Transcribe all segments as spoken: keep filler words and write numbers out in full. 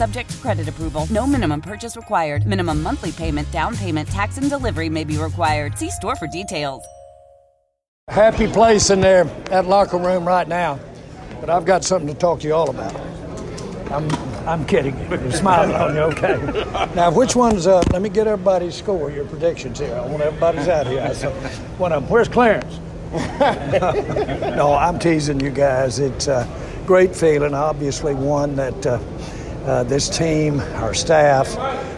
Subject to credit approval. No minimum purchase required. Minimum monthly payment, down payment, tax, and delivery may be required. See store for details. Happy place in there, that locker room right now. But I've got something to talk to you all about. I'm I'm kidding you. You're smiling on you, okay. Now, which one's up? Let me get everybody's score, your predictions here. I want everybody's out here. So, one of them. Where's Clarence? No, I'm teasing you guys. It's a great feeling, obviously one that... Uh, Uh, this team, our staff,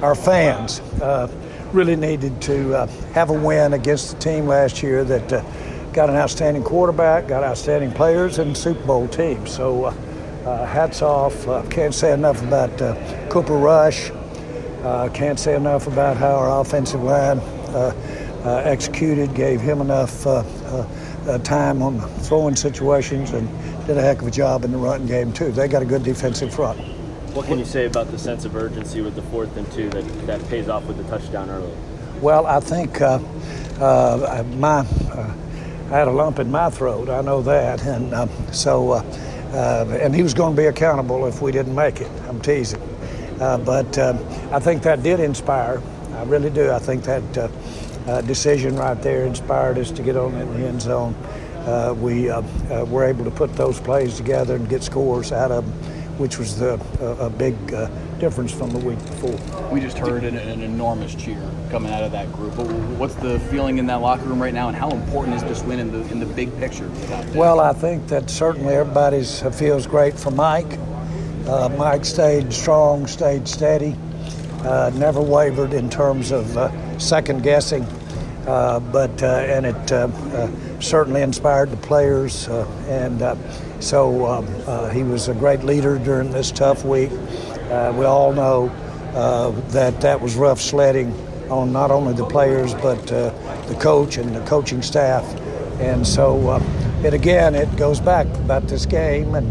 our fans uh, really needed to uh, have a win against the team last year that uh, got an outstanding quarterback, got outstanding players, and Super Bowl team. So uh, uh, hats off. Uh, can't say enough about uh, Cooper Rush. Uh, can't say enough about how our offensive line uh, uh, executed, gave him enough uh, uh, uh, time on throwing situations, and did a heck of a job in the running game, too. They got a good defensive front. What can you say about the sense of urgency with the fourth and two that, that pays off with the touchdown early? Well, I think uh, uh, my uh, I had a lump in my throat. I know that, and uh, so uh, uh, and he was going to be accountable if we didn't make it. I'm teasing, uh, but uh, I think that did inspire. I really do. I think that uh, uh, decision right there inspired us to get on in the end zone. Uh, we uh, uh, were able to put those plays together and get scores out of them, which was the, uh, a big uh, difference from the week before. We just heard an, an enormous cheer coming out of that group. What's the feeling in that locker room right now, and how important is this win in the in the big picture? Well, I think that certainly everybody uh, feels great for Mike. Uh, Mike stayed strong, stayed steady, uh, never wavered in terms of uh, second guessing, uh, but uh, and it uh, uh, certainly inspired the players uh, and. Uh, So um, uh, he was a great leader during this tough week. Uh, we all know uh, that that was rough sledding on not only the players but uh, the coach and the coaching staff. And so uh, it again, it goes back about this game, and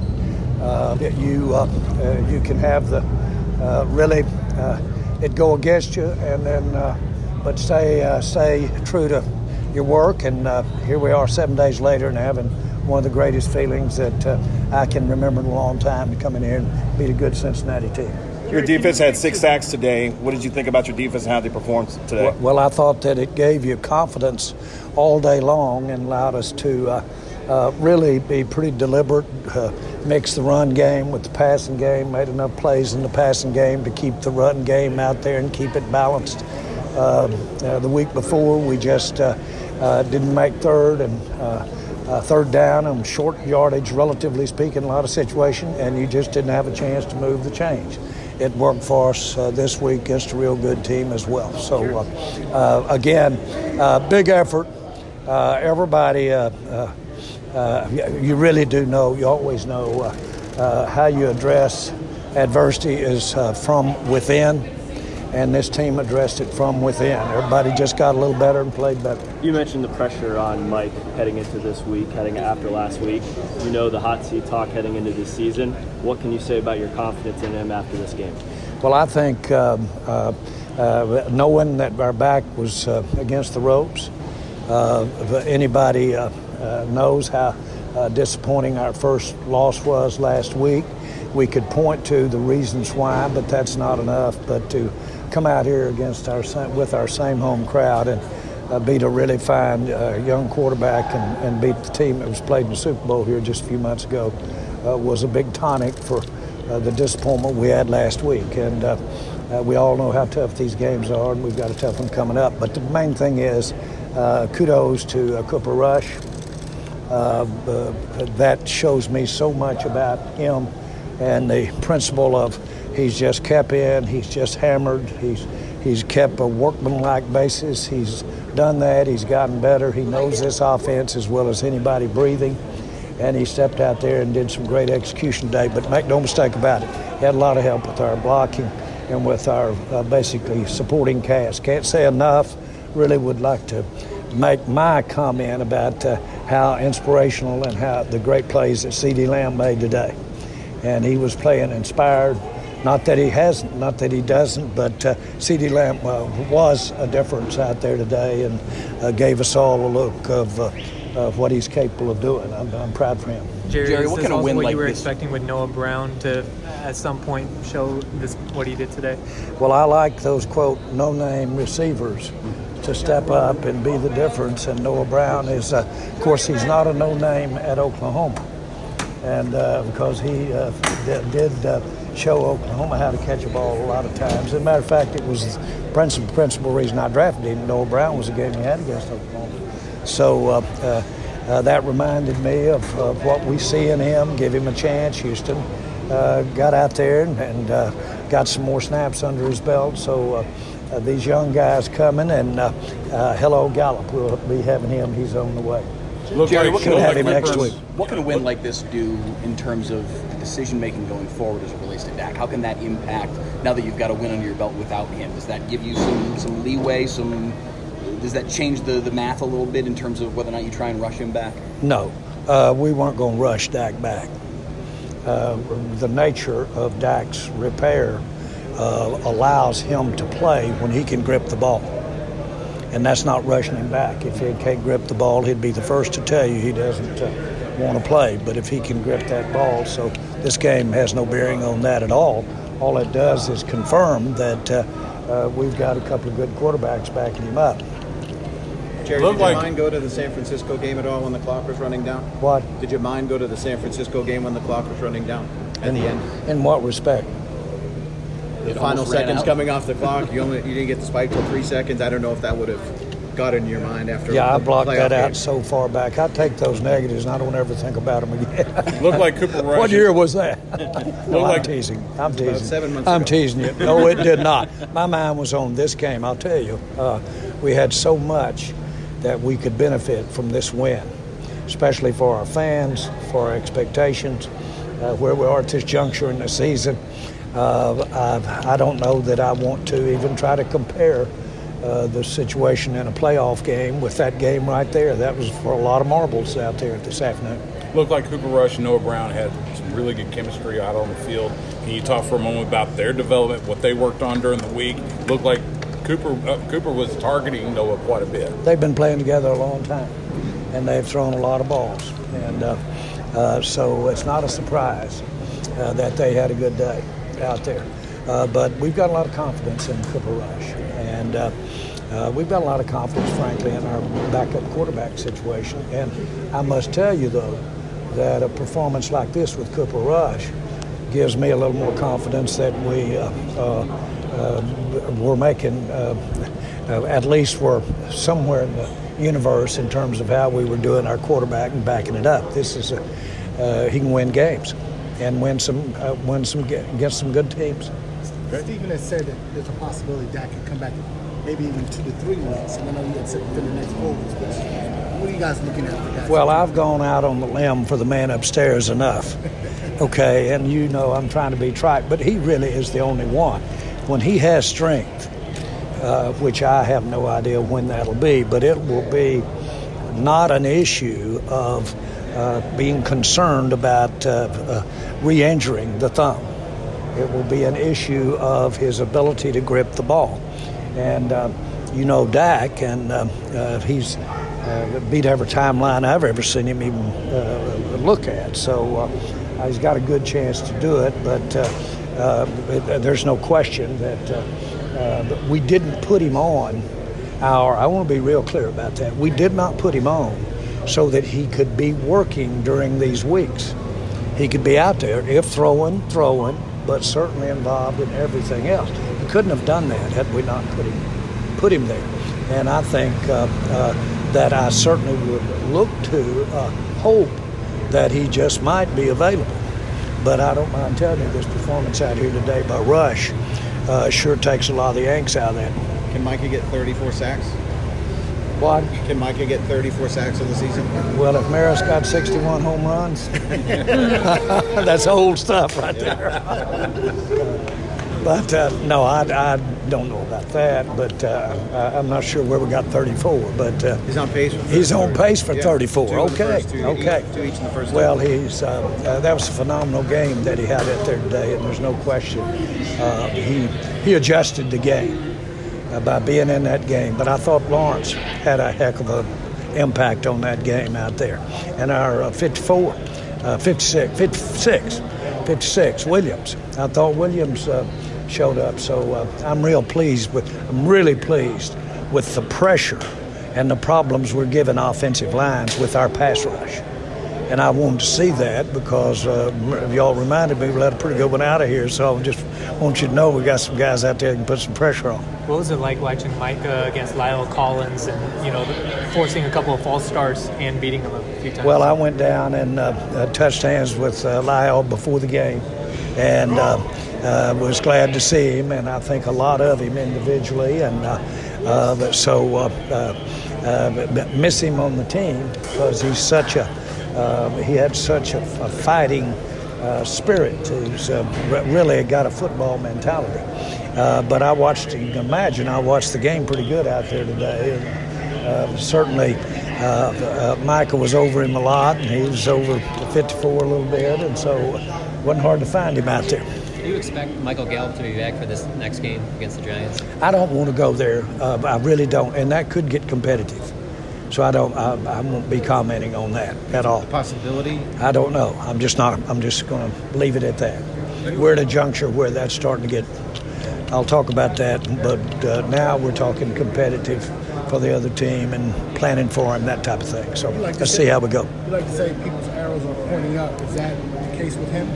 uh, you uh, uh, you can have the uh, really uh, it go against you, and then uh, but stay uh, stay true to your work. And uh, here we are, seven days later, and having one of the greatest feelings that uh, I can remember in a long time, to come in here and beat a good Cincinnati team. Your defense had six sacks today. What did you think about your defense and how they performed today? Well, well I thought that it gave you confidence all day long and allowed us to uh, uh, really be pretty deliberate, uh, mix the run game with the passing game, made enough plays in the passing game to keep the run game out there and keep it balanced. Uh, uh, the week before, we just uh, uh, didn't make third and uh, Uh, third down and short yardage, relatively speaking, a lot of situation, and you just didn't have a chance to move the change. It worked for us uh, this week against a real good team as well. So, uh, uh, again, uh, big effort. Uh, everybody, uh, uh, uh, you really do know, you always know uh, uh, how you address adversity is uh, from within. And this team addressed it from within. Everybody just got a little better and played better. You mentioned the pressure on Mike heading into this week, heading after last week. You know the hot seat talk heading into this season. What can you say about your confidence in him after this game? Well, I think um, uh, uh, knowing that our back was uh, against the ropes, uh, anybody uh, uh, knows how uh, disappointing our first loss was last week. We could point to the reasons why, but that's not enough. But to come out here against our with our same home crowd and uh, beat a really fine uh, young quarterback and, and beat the team that was played in the Super Bowl here just a few months ago uh, was a big tonic for uh, the disappointment we had last week. And uh, uh, we all know how tough these games are, and we've got a tough one coming up. But the main thing is uh, kudos to uh, Cooper Rush. Uh, uh, that shows me so much about him and the principle of He's just kept in. He's just hammered. He's he's kept a workmanlike basis. He's done that. He's gotten better. He knows this offense as well as anybody breathing. And he stepped out there and did some great execution today. But make no mistake about it, he had a lot of help with our blocking and with our uh, basically supporting cast. Can't say enough. Really would like to make my comment about uh, how inspirational and how the great plays that CeeDee Lamb made today. And he was playing inspired. Not that he hasn't, not that he doesn't, but uh, CeeDee Lamb uh, was a difference out there today and uh, gave us all a look of uh, of what he's capable of doing. I'm, I'm proud for him. Jerry, Jerry what kind of win what like you were this? Expecting with Noah Brown to, at some point, show this what he did today? Well, I like those, quote, no-name receivers to step up and be the difference. And Noah Brown is, uh, of course, he's not a no-name at Oklahoma. And uh, because he uh, did, did uh, show Oklahoma how to catch a ball a lot of times. As a matter of fact, it was the principal, principal reason I drafted him. Noah Brown was the game he had against Oklahoma. So uh, uh, uh, that reminded me of, of what we see in him. Give him a chance. Houston uh, got out there and, and uh, got some more snaps under his belt. So uh, uh, these young guys coming, and uh, uh, hello, Gallup. We'll be having him. He's on the way. Look, Jerry, what can, have like him next week. What can a win like this do in terms of decision-making going forward as it relates to Dak? How can that impact, now that you've got a win under your belt without him? Does that give you some, some leeway? Some Does that change the, the math a little bit in terms of whether or not you try and rush him back? No. Uh, we weren't going to rush Dak back. Uh, the nature of Dak's repair uh, allows him to play when he can grip the ball. And that's not rushing him back. If he can't grip the ball, he'd be the first to tell you he doesn't uh, want to play. But if he can grip that ball, so this game has no bearing on that at all. All it does is confirm that uh, uh, we've got a couple of good quarterbacks backing him up. Jerry, did your mind go to the San Francisco game at all when the clock was running down? What? Did your mind go to the San Francisco game when the clock was running down at the end? In what respect? The it final seconds coming off the clock. You only you didn't get the spike till three seconds. I don't know if that would have got into your mind after. Yeah, I blocked that out game. So far back. I take those negatives and I don't ever think about them again. Looked like Cooper Rush. What year was that? No, like, I'm teasing. I'm teasing. About seven months I'm ago. teasing you. No, it did not. My mind was on this game. I'll tell you, uh, we had so much that we could benefit from this win, especially for our fans, for our expectations, uh, where we are at this juncture in the season. Uh, I, I don't know that I want to even try to compare uh, the situation in a playoff game with that game right there. That was for a lot of marbles out there this afternoon. Looked like Cooper Rush and Noah Brown had some really good chemistry out on the field. Can you talk for a moment about their development, what they worked on during the week? Looked like Cooper uh, Cooper was targeting Noah quite a bit. They've been playing together a long time, and they've thrown a lot of balls. And uh, uh, so it's not a surprise uh, that they had a good day out there. Uh, but we've got a lot of confidence in Cooper Rush. And uh, uh, we've got a lot of confidence, frankly, in our backup quarterback situation. And I must tell you, though, that a performance like this with Cooper Rush gives me a little more confidence that we uh, uh, uh, we're making, uh, uh, at least we're somewhere in the universe in terms of how we were doing our quarterback and backing it up. This is, a, uh, he can win games. And win some, uh, win some, against some good teams. Stephen has said that there's a possibility Dak could come back, maybe even two to three weeks, and I know you had said for the next four weeks. But what are you guys looking at for Dak? Well, I've gone out on the limb for the man upstairs enough, okay. And you know I'm trying to be trite, but he really is the only one. When he has strength, uh, which I have no idea when that'll be, but it will be not an issue of. Uh, being concerned about uh, uh, re-injuring the thumb. It will be an issue of his ability to grip the ball. And uh, you know Dak, and uh, uh, he's uh, beat every timeline I've ever seen him even uh, look at. So uh, he's got a good chance to do it, but uh, uh, there's no question that uh, uh, we didn't put him on our, I want to be real clear about that, we did not put him on so that he could be working during these weeks. He could be out there, if throwing, throwing, but certainly involved in everything else. We couldn't have done that had we not put him, put him there. And I think uh, uh, that I certainly would look to, uh, hope that he just might be available. But I don't mind telling you, this performance out here today by Rush uh, sure takes a lot of the angst out of that. Can Micah get thirty-four sacks? What? Can Micah get thirty-four sacks of the season? Well, if Maris got sixty-one home runs, that's old stuff right there. But, uh, no, I, I don't know about that, but uh, I'm not sure where we got thirty-four. But uh, He's on pace for thirty-four. He's on pace for yeah. thirty-four. Two okay. Two, okay. Each, two each in the first well, he's, uh, uh, that was a phenomenal game that he had out there today, and there's no question. Uh, he, he adjusted the game. Uh, by being in that game. But I thought Lawrence had a heck of an impact on that game out there. And our uh, fifty-four, fifty-six, Williams. I thought Williams uh, showed up. So uh, I'm real pleased with, I'm really pleased with the pressure and the problems we're giving offensive lines with our pass rush. And I wanted to see that because uh, y'all reminded me we had a pretty good one out of here. So I just want you to know we got some guys out there that can put some pressure on. What was it like watching Micah against La'el Collins and, you know, forcing a couple of false starts and beating him a few times? Well, I went down and uh, touched hands with uh, Lyle before the game and uh, uh, was glad to see him, and I think a lot of him individually. And uh, uh, so uh, uh, miss him on the team because he's such a Uh, he had such a, a fighting uh, spirit. He's uh, re- really got a football mentality. Uh, but I watched, you can imagine, I watched the game pretty good out there today. And, uh, certainly, uh, uh, Micah was over him a lot, and he was over fifty-four a little bit, and so it wasn't hard to find him out there. Do you expect Michael Gallup to be back for this next game against the Giants? I don't want to go there. Uh, I really don't, and that could get competitive. So I don't. I, I won't be commenting on that at all. The possibility? I don't know. I'm just not. I'm just going to leave it at that. We're at a juncture where that's starting to get. I'll talk about that, but uh, now we're talking competitive for the other team and planning for him, that type of thing. So like let's say, see how we go. You like to say people's arrows are pointing up. Is that the case with him?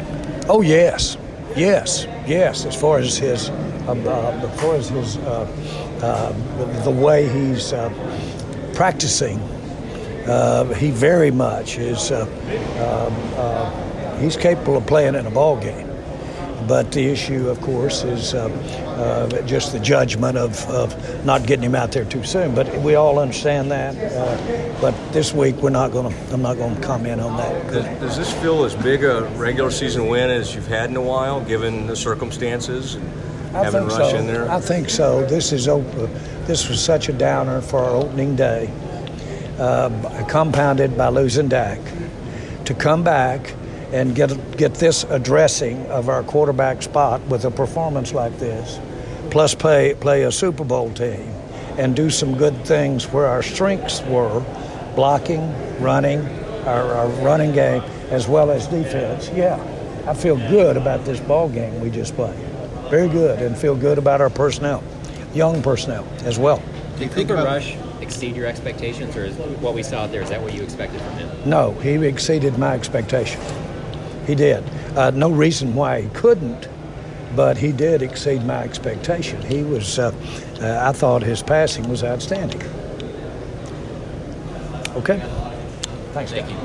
Oh yes, yes, yes. As far as his, uh, uh, as far as his, uh, uh, the way he's. Uh, practicing uh, he very much is uh, uh, uh, he's capable of playing in a ball game, but the issue of course is uh, uh, just the judgment of, of not getting him out there too soon, but we all understand that uh, but this week we're not going to I'm not going to comment on that. Does, does this feel as big a regular season win as you've had in a while given the circumstances and I having think Rush so. in there? I think so. This is op- This was such a downer for our opening day, uh, compounded by losing Dak. To come back and get get this addressing of our quarterback spot with a performance like this, plus play play a Super Bowl team and do some good things where our strengths were, blocking, running, our, our running game, as well as defense. Yeah, I feel good about this ball game we just played. Very good, and feel good about our personnel, young personnel as well. Did Cooper Rush exceed your expectations, or is what we saw out there, is that what you expected from him? No, he exceeded my expectation. He did. Uh, no reason why he couldn't, but he did exceed my expectation. He was, uh, uh, I thought his passing was outstanding. Okay? Thanks, Thank you.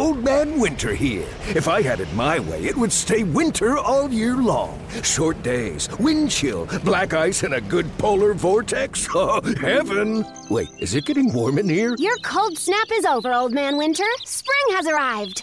Old Man Winter here. If I had it my way, it would stay winter all year long. Short days, wind chill, black ice, and a good polar vortex. Oh, heaven. Wait, is it getting warm in here? Your cold snap is over, Old Man Winter. Spring has arrived.